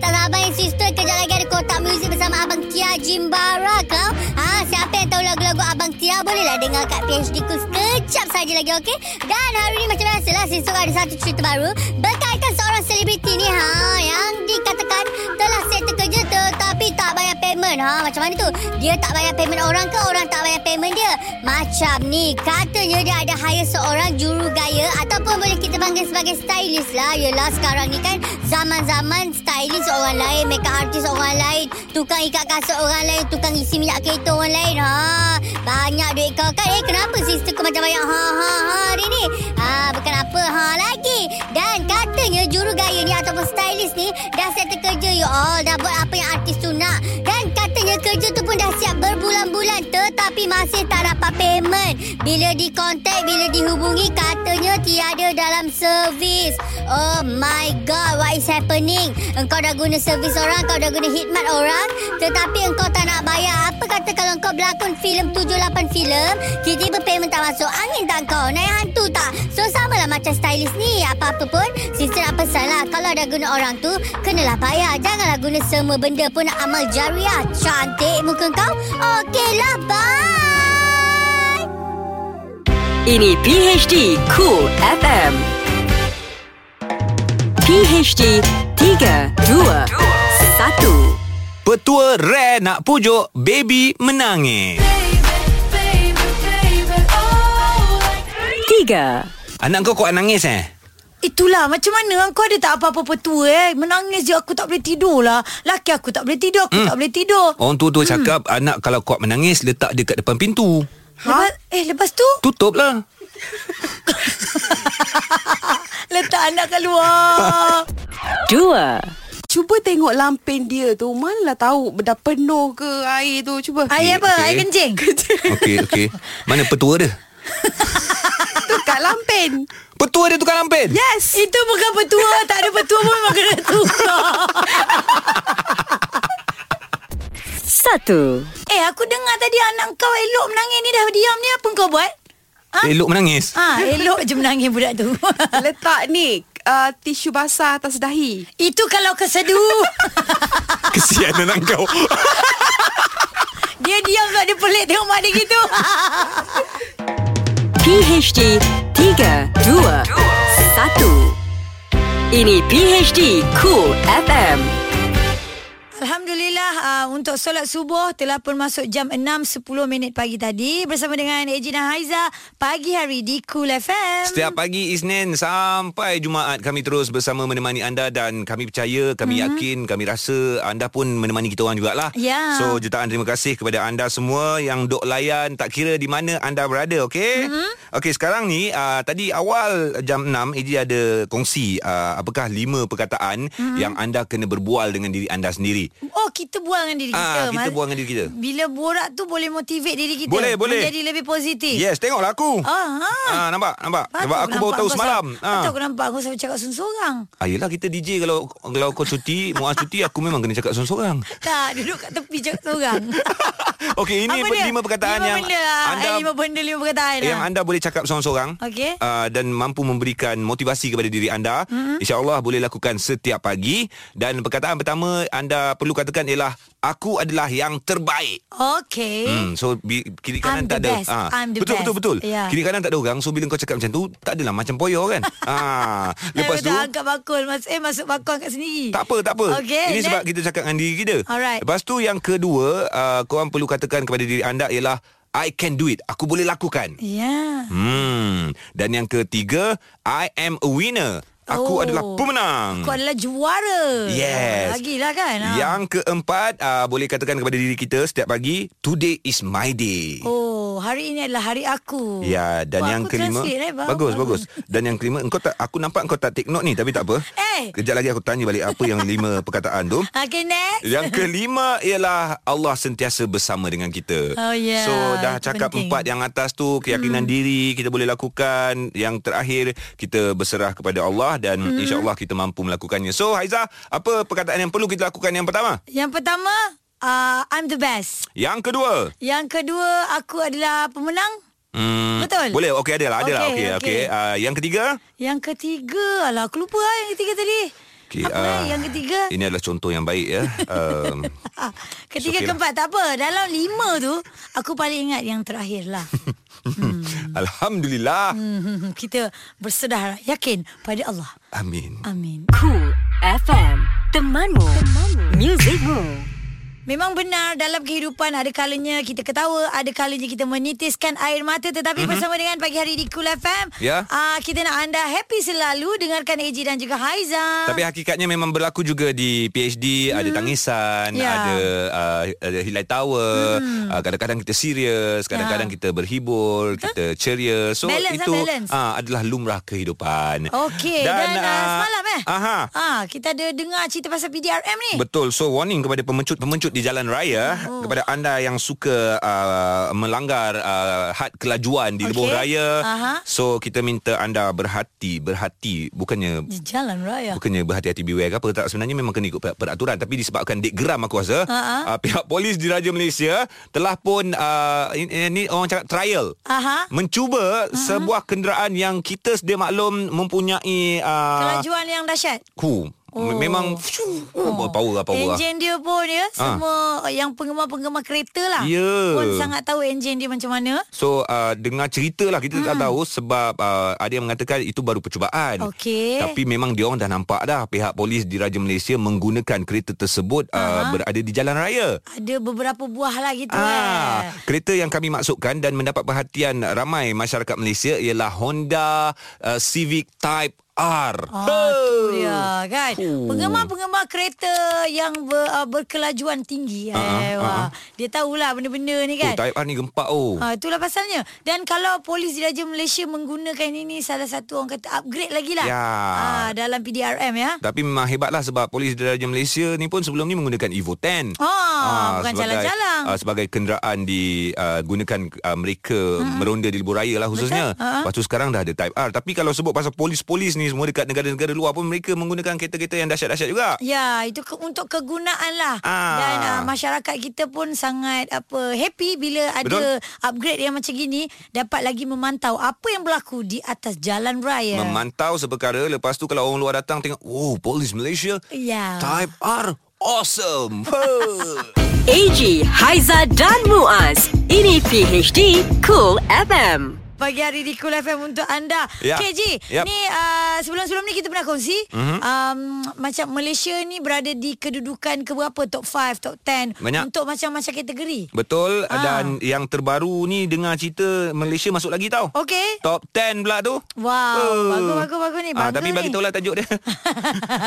tak sabar yang sister kejap lagi ada kotak muzik bersama Abang Tia Jinbara kau. Ha, siapa yang tahu lagu-lagu Abang Tia bolehlah dengar kat P H D Cool sekejap saja lagi, okey? Dan hari ni macam biasalah sister ada satu cerita baru berkaitan seorang selebriti ni ha yang dikatakan telah settle kerja tetapi tak bayar payment. Ha, macam mana tu? Dia tak bayar payment orang ke orang tak bayar payment dia? Macam ni, katanya dia ada hire seorang jurugaya ataupun boleh kita panggil sebagai stylist lah. Yelah sekarang ni kan zaman-zaman stylist orang lain, makeup artist orang lain, tukang ikat kasut orang lain, tukang isi minyak kereta orang lain. Ha, banyak duit kau kan. Eh, kenapa sister kau macam banyak ha ha ha hari ni? Ha, bukan apa ha lagi. Dan katanya jurugaya ni ataupun stylist ni dah settle kerja you all, dah buat apa yang artis tu nak. Dan katanya kerja tu pun dah siap berbulan-bulan tetapi masih tak dapat payment. Bila dikontak, bila dihubungi katanya tiada dalam servis. Oh my god, what is happening? Engkau dah guna servis orang, kau dah guna khidmat orang tetapi engkau tak nak bayar. Apa kata kalau engkau berlakon filem tujuh lapan filem, tiba-tiba payment tak masuk. Angin tak kau, naik hantu tak? So samalah macam stylist ni, apa-apa pun sister nak pesan lah, kalau dah guna orang tu kenalah bayar. Janganlah guna semua benda pun nak amal jariah. Cantik muka kau. Okeylah, bye. Ini P H D Cool F M. P H D tiga, dua, satu. Petua rare nak pujuk, baby menangis. Tiga. Anak kau kuat nangis eh? Itulah, macam mana kau ada tak apa-apa petua eh? Menangis je, aku tak boleh tidur lah. Laki aku tak boleh tidur, aku hmm. tak boleh tidur. Orang tu tu hmm. cakap, anak kalau kuat menangis, letak dia kat depan pintu. Ha? Lepas, eh, lepas tu? Tutup lah. Letak anak kat luar. Dua. Cuba tengok lampin dia tu, manalah tahu dah penuh ke air tu. Cuba. Air okay, apa? Okay. Air kencing? Kencing. Okey, okey. Mana petua dia? Tukar lampin. Petua dia tukar lampin? Yes. Itu bukan petua. Tak ada petua pun memang kena tukar. Satu. Eh, aku dengar tadi anak kau elok menangis ni, dah diam ni. Apa kau buat? Ha? Elok menangis. Ah, ha, elok je menangis budak tu. Letak ni Uh, tisu basah atas dahi. Itu kalau kesedu. Kesian anak kau. Dia diam tak, dia pelik tengok mak dia gitu. P H D tiga, dua, satu. Ini P H D Cool F M. Alhamdulillah, uh, untuk solat subuh telah pun masuk jam enam sepuluh minit pagi tadi bersama dengan A G Haiza pagi hari di Cool F M. Setiap pagi Isnin sampai Jumaat kami terus bersama menemani anda dan kami percaya, kami mm-hmm. yakin, kami rasa anda pun menemani kita orang jugalah. Yeah. So jutaan terima kasih kepada anda semua yang dok layan tak kira di mana anda berada, okey? Mm-hmm. Okey, sekarang ni uh, tadi awal jam enam A G ada kongsi uh, apakah lima perkataan mm-hmm. yang anda kena berbual dengan diri anda sendiri. Oh, kita bual dengan diri kita. Ah, kita bual dengan diri kita. Bila borak tu boleh motivate diri kita. Boleh, boleh. Menjadi lebih positif. Yes, tengoklah aku. Ah, ha. ah nampak, nampak. Patut sebab aku, aku nampak baru tahu semalam. Ah. Patut aku nampak aku sampai cakap sorang-sorang. Ah, yelah, kita D J kalau kalau kau cuti, Muaz cuti, aku memang kena cakap sorang-sorang. Tak, duduk kat tepi cakap sorang. Okey, ini lima perkataan lima yang lah. anda eh, lima benda lima perkataan yang lah. anda boleh cakap sorang-sorang. Okey. Uh, dan mampu memberikan motivasi kepada diri anda. Mm-hmm. Insya-Allah boleh lakukan setiap pagi. Dan perkataan pertama anda perlu katakan ialah aku adalah yang terbaik. Okey. Hmm, so bi- kiri kanan I'm tak ada. Ha. Betul, betul betul betul. Yeah. Kiri kanan tak ada orang. So bila kau cakap macam tu, tak adalah macam poyo kan. ha. Lepas tu dah agak bakul. Mas eh masuk bakul kat sendiri. Tak apa, tak apa. Okay, ini then sebab kita cakap dengan diri kita. Alright. Lepas tu yang kedua, uh, korang perlu katakan kepada diri anda ialah I can do it. Aku boleh lakukan. Ya. Yeah. Hmm. Dan yang ketiga, I am a winner. Aku oh, adalah pemenang. Aku adalah juara. Yes. Lagilah kan. Ha. Yang keempat, uh, boleh katakan kepada diri kita setiap pagi, today is my day. Oh, hari ini adalah hari aku. Ya, dan bah, yang kelima. Eh, bagus, bagus. Dan yang kelima, engkau tak, aku nampak engkau tak take note ni, tapi tak apa. Eh. Kejap lagi aku tanya balik apa yang lima perkataan tu. Okay, next. Yang kelima ialah Allah sentiasa bersama dengan kita. Oh, yeah. So, dah cakap penting. Empat yang atas tu, keyakinan hmm. diri kita boleh lakukan. Yang terakhir, kita berserah kepada Allah. Dan hmm. insyaAllah kita mampu melakukannya. So Haiza, apa perkataan yang perlu kita lakukan yang pertama? Yang pertama, uh, I'm the best. Yang kedua? Yang kedua, aku adalah pemenang. Hmm, betul? Boleh, okey adalah, adalah. Okay, okay, okay. Okay. Uh, yang ketiga? Yang ketiga, alah aku lupa lah yang ketiga tadi. Okay, apa uh, yang ketiga? Ini adalah contoh yang baik ya. Um, ketiga okay keempat, lah. Tak apa. Dalam lima tu, aku paling ingat yang terakhir lah. Hmm. Alhamdulillah. Hmm, kita bersedar yakin pada Allah. Amin. Amin. Cool F M, temanmu, temanmu, muzikmu. Memang benar, dalam kehidupan ada kalanya kita ketawa, ada kalanya kita menitiskan air mata. Tetapi mm-hmm. bersama dengan pagi hari di Cool F M, yeah. uh, kita nak anda happy selalu dengarkan A G dan juga Haiza. Tapi hakikatnya memang berlaku juga di P H D. Mm-hmm. Ada tangisan, yeah. ada, uh, ada hilai tawa. Mm-hmm. uh, Kadang-kadang kita serius, kadang-kadang yeah. kita berhibur, huh? Kita ceria. So balance, itu uh, adalah lumrah kehidupan. Okey. Dan, dan uh, uh, semalam eh aha. Uh, kita ada dengar cerita pasal P D R M ni. Betul. So warning kepada pemencut-pemencut di jalan raya, oh. kepada anda yang suka uh, melanggar uh, had kelajuan di okay. lebuh raya. Aha. So kita minta anda berhati berhati bukannya di jalan raya, bukannya berhati-hati beware ke apa, tak, sebenarnya memang kena ikut peraturan, tapi disebabkan dek geram aku rasa uh, pihak polis di Raja Malaysia telah pun uh, ini, ini orang cakap trial. Aha. Mencuba Aha. sebuah kenderaan yang kita sedia maklum mempunyai uh, kelajuan yang dahsyat. Huh. Oh. Memang oh. power lah, power. Enjin dia pun ya, semua ha. Yang penggemar-penggemar kereta lah yeah. pun sangat tahu enjin dia macam mana. So uh, dengar cerita lah, kita hmm. tak tahu. Sebab uh, ada yang mengatakan itu baru percubaan, okay. tapi memang dia orang dah nampak dah pihak polis di Raja Malaysia menggunakan kereta tersebut uh, berada di jalan raya. Ada beberapa buah lah gitu ah. eh. Kereta yang kami maksudkan dan mendapat perhatian ramai masyarakat Malaysia ialah Honda uh, Civic Type R. Ah, tu dia kan. Oh. Penggemar-penggemar kereta yang ber, uh, berkelajuan tinggi uh-huh, eh, uh-huh. dia tahulah benda-benda ni kan. Oh, Type R ni gempak oh. Ah, itulah pasalnya. Dan kalau polis di Raja Malaysia menggunakan ini, salah satu orang kata upgrade lagi lah ya. ah, dalam P D R M ya. Tapi memang hebatlah sebab polis di Raja Malaysia ni pun sebelum ni menggunakan Evo ten. Ah, ah, bukan calang-calang. Ah, sebagai kenderaan digunakan uh, uh, mereka hmm. meronda di lebuh raya lah khususnya. Uh-huh. Lepas tu sekarang dah ada Type R. Tapi kalau sebut pasal polis-polis ni semua dekat negara-negara luar pun mereka menggunakan kereta-kereta yang dahsyat-dahsyat juga. Ya, itu ke, untuk kegunaan lah. Aa. Dan uh, masyarakat kita pun sangat apa happy bila ada betul? Upgrade yang macam gini, dapat lagi memantau apa yang berlaku di atas jalan raya. Memantau seperkara, lepas tu kalau orang luar datang tengok, wow, polis Malaysia ya. Type R awesome. A G, Haiza dan Muaz. Ini P H D Cool F M. Pagi hari di Cool F M untuk anda. Yeah. K J, yep. ni uh, sebelum-sebelum ni kita pernah kongsi mm-hmm. um, macam Malaysia ni berada di kedudukan keberapa? top five, top ten banyak. Untuk macam-macam kategori. Betul ha. Dan yang terbaru ni dengar cerita Malaysia masuk lagi tau. Okey. top ten pula tu. Wow, uh. bagus-bagus-bagus ni. Ha, tapi bagi tahu lah tajuk dia.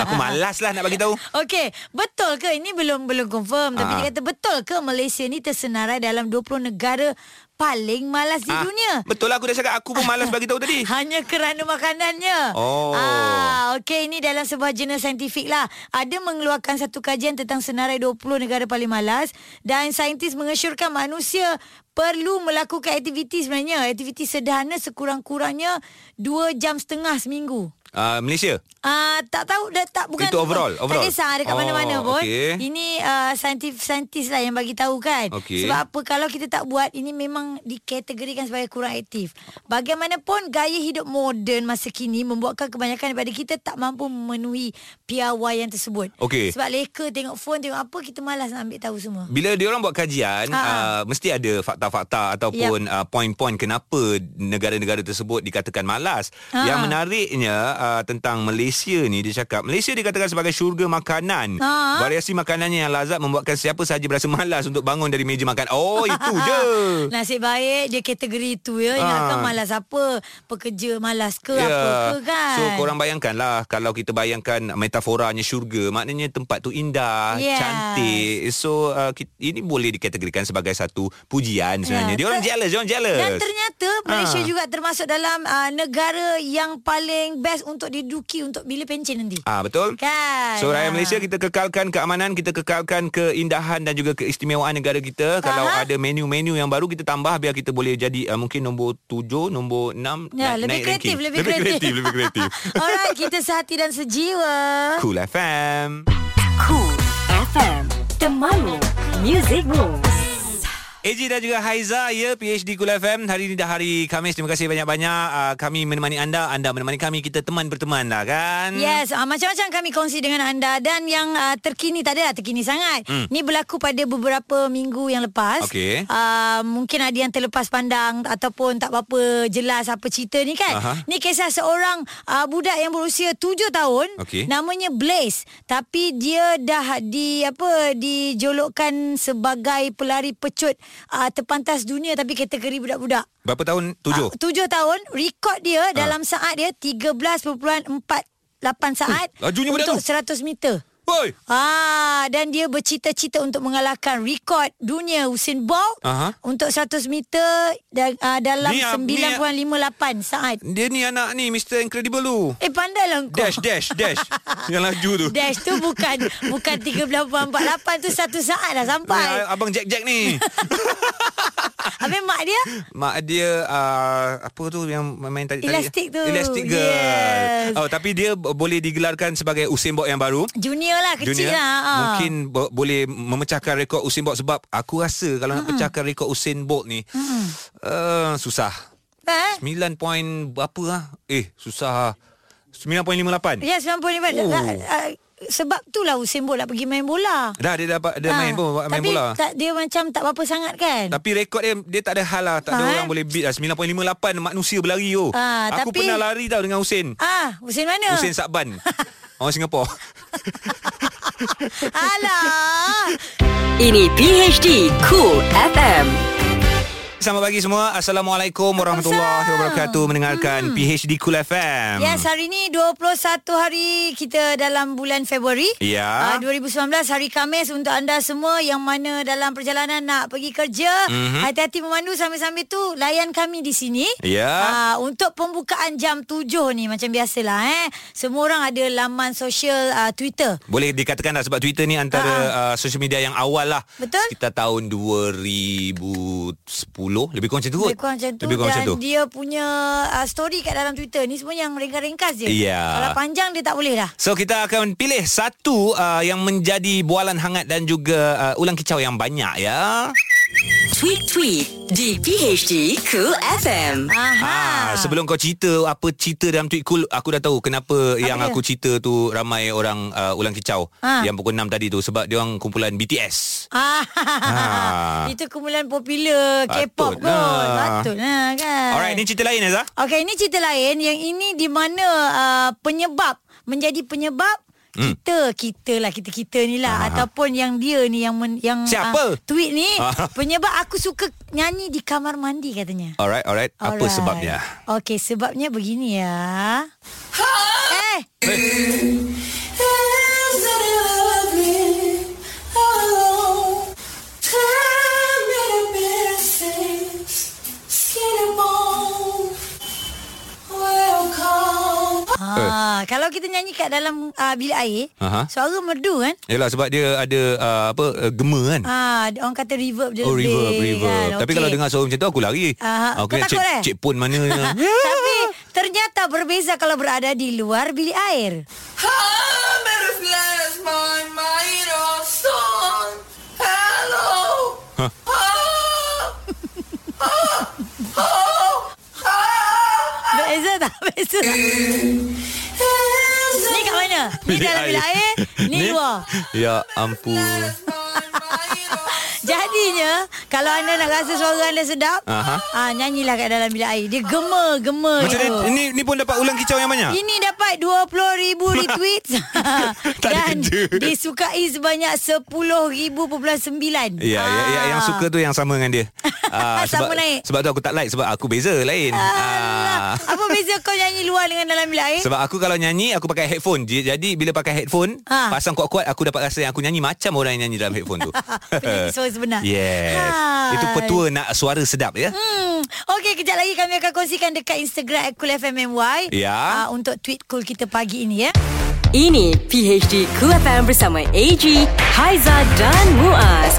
Aku malas lah nak bagi tahu. Okey, betul ke? Ini belum belum confirm ha. Tapi dia kata betul ke Malaysia ni tersenarai dalam dua puluh negara paling malas di ah, dunia. Betul lah, aku dah cakap aku pun malas bagi tahu tadi. Hanya kerana makanannya. Oh. Ah, okey, ini dalam sebuah jurnal saintifik lah. Ada mengeluarkan satu kajian tentang senarai dua puluh negara paling malas dan saintis mengesyorkan manusia perlu melakukan aktiviti sebenarnya, aktiviti sederhana sekurang-kurangnya dua jam setengah seminggu. Uh, Malaysia? Uh, tak tahu, dah, tak bukan itu overall, overall. Tak kisah dekat oh, mana-mana pun okay. Ini uh, saintis-saintis lah yang bagi tahu kan okay. Sebab apa kalau kita tak buat, ini memang dikategorikan sebagai kurang aktif. Bagaimanapun gaya hidup moden masa kini membuatkan kebanyakan daripada kita tak mampu memenuhi piawaian tersebut okay. Sebab leka tengok phone, tengok apa, kita malas nak ambil tahu semua. Bila diorang buat kajian uh, mesti ada fakta fakta-fakta ataupun yep. uh, poin-poin kenapa negara-negara tersebut dikatakan malas. Ha. Yang menariknya uh, tentang Malaysia ni, dia cakap Malaysia dikatakan sebagai syurga makanan. Ha. Variasi makanannya yang lazat membuatkan siapa sahaja berasa malas untuk bangun dari meja makan. Oh, itu je. Nasib baik dia kategori tu ya. Ha. Yang akan malas apa? Pekerja malas ke yeah. apa ke kan? So korang bayangkanlah, kalau kita bayangkan metaforanya syurga, maknanya tempat tu indah, yes. cantik. So uh, kita, ini boleh dikategorikan sebagai satu pujian sebenarnya. Yeah. Dia orang Ter- jealous, dia orang jealous. Dan ternyata Malaysia ha. juga termasuk dalam uh, negara yang paling best untuk diduki untuk bila pencen nanti. Ah, ha, betul. Kan? So rakyat ha. Malaysia, kita kekalkan keamanan, kita kekalkan keindahan dan juga keistimewaan negara kita. Faham? Kalau ada menu-menu yang baru kita tambah biar kita boleh jadi uh, mungkin nombor tujuh, nombor enam. Ya, na- lebih, kreatif, lebih, lebih kreatif, kreatif, lebih kreatif. Alright, kita sehati dan sejiwa. Cool F M. Cool F M. The Malu Music Rules. A G dan juga Haiza, ya, P H D Cool F M. Hari ini dah hari Khamis. Terima kasih banyak-banyak. Uh, kami menemani anda, anda menemani kami. Kita teman berteman lah kan. Yes, uh, macam-macam kami kongsi dengan anda. Dan yang uh, terkini, tak adalah terkini sangat. Hmm. Ni berlaku pada beberapa minggu yang lepas. Okay. Uh, mungkin ada yang terlepas pandang ataupun tak apa-apa jelas apa cerita ni kan. Uh-huh. Ni kisah seorang uh, budak yang berusia tujuh tahun. Okay. Namanya Blaze. Tapi dia dah di apa dijolokkan sebagai pelari pecut Uh, terpantas dunia tapi kategori budak-budak. Berapa tahun? Tujuh? Uh, tujuh tahun. Rekod dia uh. dalam saat dia tiga belas perpuluhan empat lapan saat uh, untuk seratus meter. Boy. Ah, dan dia bercita-cita untuk mengalahkan rekod dunia Usain Bolt uh-huh. untuk seratus meter da- uh, dalam sembilan perpuluhan lima lapan saat. Dia ni anak ni Mister Incredible tu. Eh, pandailah kau. Dash dash dash. Yang laju tu. Dash tu bukan bukan tiga belas perpuluhan empat lapan tu satu saat dah sampai. Abang Jack-Jack ni. Habis mak dia? Mak dia uh, apa tu yang main tadi? Elastik tu. Elastik girl. Yes. Oh, tapi dia boleh digelarkan sebagai Usain Bolt yang baru. Junior lah, kecil Junior. lah. Uh. Mungkin bo- boleh memecahkan rekod Usain Bolt, sebab aku rasa kalau mm-hmm. nak pecahkan rekod Usain Bolt ni mm-hmm. uh, susah. Eh? sembilan point berapa lah? Eh, susah. sembilan perpuluhan lima lapan. Ya, sembilan perpuluhan lima lapan. Oh. Uh, sebab itulah Usain Bolt nak pergi main bola. Dah dia dapat dia ha. main pun main tapi bola. Tapi dia macam tak apa sangat kan. Tapi rekod dia dia tak ada hal lah, tak ha. ada orang boleh beat lah. sembilan perpuluhan lima lapan manusia berlari tu. Oh. Ha, aku tapi, pernah lari tau dengan Usain. Ah, ha, Usain mana? Usain Sakban. Orang Singapura. Alah. Ini P H D Cool F M. Selamat pagi semua. Assalamualaikum warahmatullahi wabarakatuh. Mendengarkan hmm. P H D Cool F M. Yes, hari ni dua puluh satu hari kita dalam bulan Februari ya. uh, dua ribu sembilan belas, hari Khamis. Untuk anda semua yang mana dalam perjalanan nak pergi kerja, mm-hmm. hati-hati memandu, sambil-sambil tu layan kami di sini ya. uh, Untuk pembukaan jam tujuh ni, macam biasalah eh, semua orang ada laman sosial uh, Twitter. Boleh dikatakan lah, sebab Twitter ni antara uh, social media yang awal lah. Betul. Sekitar tahun dua ribu sepuluh. Lebih kurang macam tu. Lebih kurang macam tu. Lebih kurang macam tu. Dia punya uh, story kat dalam Twitter ni semua yang ringkas-ringkas je. Yeah. Kalau panjang dia tak boleh dah. So kita akan pilih satu uh, yang menjadi bualan hangat dan juga uh, ulang kicau yang banyak ya. Tweet-tweet di P H D Cool F M. Aha. Ha, sebelum kau cerita apa cerita dalam tweet cool, aku dah tahu kenapa apa yang dia? Aku cerita tu ramai orang uh, ulang kicau ha. yang pukul enam tadi tu, sebab dia orang kumpulan B T S. Ah. Ha. Itu kumpulan popular K-pop kot. Patut lah kan. Alright, ni cerita lain Azah. Okey, ni cerita lain. Yang ini di mana uh, penyebab menjadi penyebab kita hmm. kita lah kita kita ni lah, ataupun yang dia ni yang men, yang siapa uh, tweet ni Aha. penyebab aku suka nyanyi di kamar mandi katanya. Alright, alright, alright. Apa sebabnya? Okey, sebabnya begini ya. Ha! Eh. Ha, kalau kita nyanyi kat dalam uh, bilik air, aha. suara merdu kan? Yalah, sebab dia ada uh, apa uh, gema kan? Ha, orang kata reverb je. Oh, reverb, reverb. Kan? Tapi okay. kalau dengar suara macam tu aku lari. Uh, aku nak cek, eh? cek pun mana. Tapi ternyata berbeza kalau berada di luar bilik air. Ha, butterflies my mind of song. Hello. Ha. Beza tak? Beza tak? Ni kat mana? Ni dalam bilik air, ni luar. Ya ampun. Jadinya Kalau anda nak rasa suara anda sedap, uh-huh. ah, nyanyilah kat dalam bilik air. Dia gema, gema. Macam ni, ini, ini pun dapat ulang kicau yang banyak? Ini dapat dua puluh ribu retweets. Dan disukai sebanyak sepuluh ribu perpuluhan sembilan. Ya, ah. ya, yang suka tu yang sama dengan dia. ah, sebab, sama naik. Sebab tu aku tak like. Sebab aku beza lain. ah. Apa beza kau nyanyi luar dengan dalam bilik air? Sebab aku kalau nyanyi, aku pakai headphone. Jadi bila pakai headphone, ah. pasang kuat-kuat, aku dapat rasa yang aku nyanyi macam orang yang nyanyi dalam headphone tu. Suara sebenar. Yes. Hai. Itu petua nak suara sedap ya. Hmm. Okey, kejap lagi kami akan kongsikan dekat Instagram at cool f m m y ya. uh, untuk tweet cool kita pagi ini ya. Ini P H D Cool F M bersama A G, Haiza dan Muaz.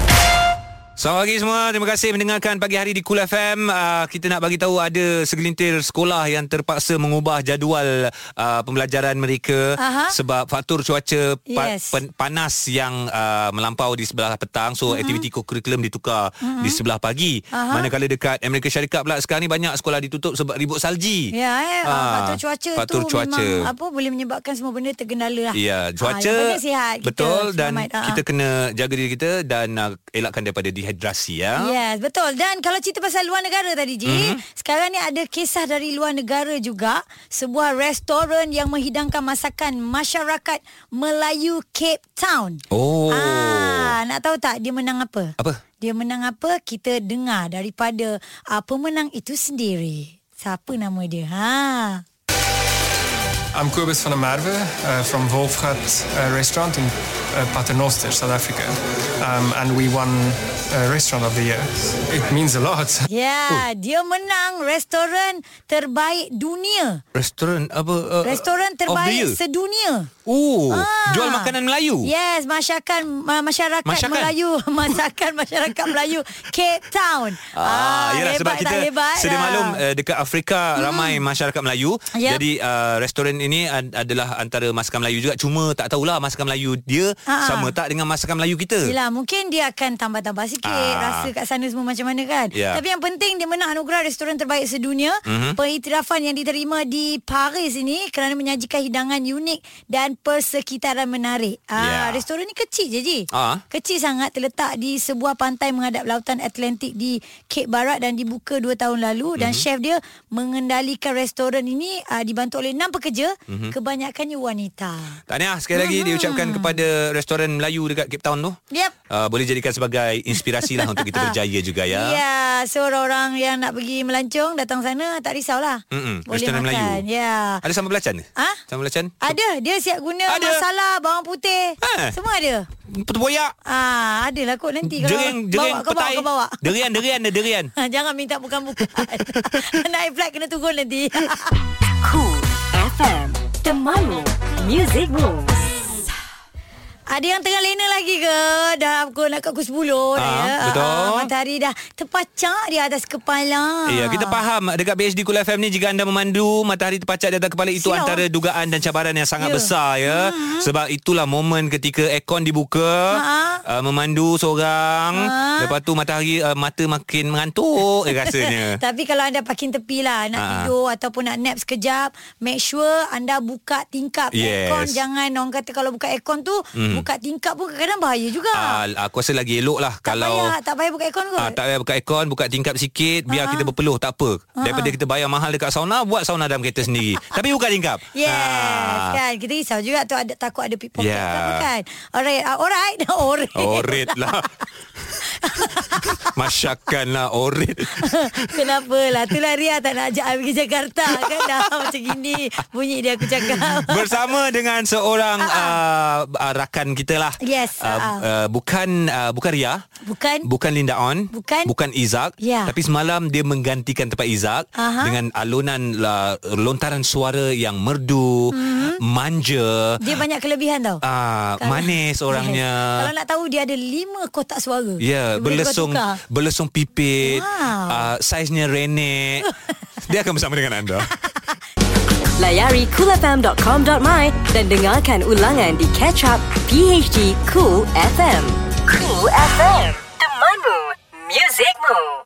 Selamat pagi semua. Terima kasih mendengarkan pagi hari di Cool F M. Uh, kita nak bagi tahu ada segelintir sekolah yang terpaksa mengubah jadual uh, pembelajaran mereka uh-huh. sebab faktor cuaca pa- yes. pen- panas yang uh, melampau di sebelah petang. So uh-huh. aktiviti kurikulum ditukar uh-huh. di sebelah pagi. Uh-huh. Manakala dekat Amerika Syarikat pula sekarang ni banyak sekolah ditutup sebab ribut salji. Ya, yeah, eh. uh, faktor cuaca faktor tu cuaca. memang apa boleh menyebabkan semua benda tergendala lah. Ya, yeah, cuaca. Ha, sihat, betul kita, dan uh-huh. kita kena jaga diri kita dan uh, elakkan daripada di Hidrasi ya. Yes, betul. Dan kalau cerita pasal luar negara tadi Ji, mm-hmm. sekarang ni ada kisah dari luar negara juga. Sebuah restoran yang menghidangkan masakan masyarakat Melayu Cape Town. Oh. Ah, nak tahu tak dia menang apa? Apa? Dia menang apa? Kita dengar daripada uh, pemenang itu sendiri. Siapa nama dia? Ha. I'm Kobus van der Merwe uh, from Wolfgat uh, Restaurant in uh, Paternoster, South Africa. Um, and we won uh, Restaurant of the Year. It means a lot. Yeah, oh. Dia menang restoran terbaik dunia. Restoran apa? Uh, restoran terbaik sedunia. Oh, ah. Jual makanan Melayu. Yes, masyarakat masyarakat Masyakan. Melayu, masakan masyarakat Melayu Cape Town. Ah, ah yalah, sebab kita sedia maklum uh, dekat Afrika hmm. ramai masyarakat Melayu. Yep. Jadi uh, restoran ini ad- adalah antara masakan Melayu juga. Cuma tak tahulah masakan Melayu dia ah. sama tak dengan masakan Melayu kita. Yalah, mungkin dia akan tambah-tambah sikit ah. rasa kat sana semua macam mana kan. Yeah. Tapi yang penting dia menang anugerah restoran terbaik sedunia. Mm-hmm. Pengiktirafan yang diterima di Paris ini kerana menyajikan hidangan unik dan persekitaran menarik. Ah, yeah. Restoran ni kecil je Ji. Uh. Kecil sangat, terletak di sebuah pantai menghadap lautan Atlantik di Cape Barat dan dibuka dua tahun lalu. Mm-hmm. Dan chef dia mengendalikan restoran ini uh, dibantu oleh enam pekerja, mm-hmm. kebanyakannya wanita. Tahniah sekali lagi mm-hmm. diucapkan kepada restoran Melayu dekat Cape Town tu. Yep. Uh, boleh jadikan sebagai inspirasi lah untuk kita berjaya juga ya. Ya, yeah, so orang-orang yang nak pergi melancong datang sana tak risaulah. Mm-hmm. Boleh restoran makan. Ya. Yeah. Ada sambal belacan? Ha? Sambal belacan? Ada, dia siap guna ada. Masalah, bawang putih ha. Semua ada. Boyak ah, adalah kot nanti kalau jering, jering, bawa, kau bawa, kau bawa. Derian, derian, ada derian. Jangan minta bukan-bukan. Naik flight kena turun nanti. Cool F M, temanmu music moves. Ada yang tengah lena lagi ke? Dah pukul nak kat pukul sepuluh ha, dah ya. Betul. Ha, matahari dah terpacak di atas kepala. Ya, kita faham dekat P H D Cool F M ni jika anda memandu, matahari terpacak di atas kepala itu Siap. antara dugaan dan cabaran yang sangat yeah. besar ya. Hmm. Sebab itulah momen ketika aircon dibuka, uh, memandu seorang, ha. Lepas tu matahari uh, mata makin mengantuk eh, rasanya. Tapi kalau anda parking tepi lah nak ha. tidur ataupun nak nap sekejap, make sure anda buka tingkap yes. aircon. Jangan orang kata kalau buka aircon tu hmm. buka tingkap pun kadang-kadang bahaya juga. Aa, aku rasa lagi elok lah tak kalau payah, tak payah buka aircon kot. Aa, tak payah buka aircon, buka tingkap sikit. Biar uh-huh. kita berpeluh, tak apa. Uh-huh. Daripada kita bayar mahal dekat sauna, buat sauna dalam kereta sendiri. Tapi buka tingkap. Yes, Aa. kan. Kita risau juga tu ada, takut ada pickpocket yeah. tak apa kan. Alright, uh, alright. Alright, alright lah. Masyakan lah, alright. Kenapa lah. Itulah Ria tak nak ajak I pergi Jakarta kan dah. Macam gini bunyi dia aku cakap. Bersama dengan seorang uh-huh. uh, rakan kita lah. Yes. Uh, uh, uh, bukan uh, bukan Ria. Bukan. Bukan Linda On. Bukan. Bukan Izak. Yeah. Tapi semalam dia menggantikan tempat Izak uh-huh. dengan alunan uh, lontaran suara yang merdu, mm-hmm. manja. Dia banyak kelebihan tau. Uh, manis orangnya. Yes. Kalau nak tahu dia ada lima kotak suara. Ya, yeah, berlesung berlesung pipit. Wow. Uh, saiznya renek. Dia akan bersama dengan anda. Layari cool f m dot com dot my dan dengarkan ulangan di Catch Up P H D Cool F M. Cool F M, temanmu, muzikmu.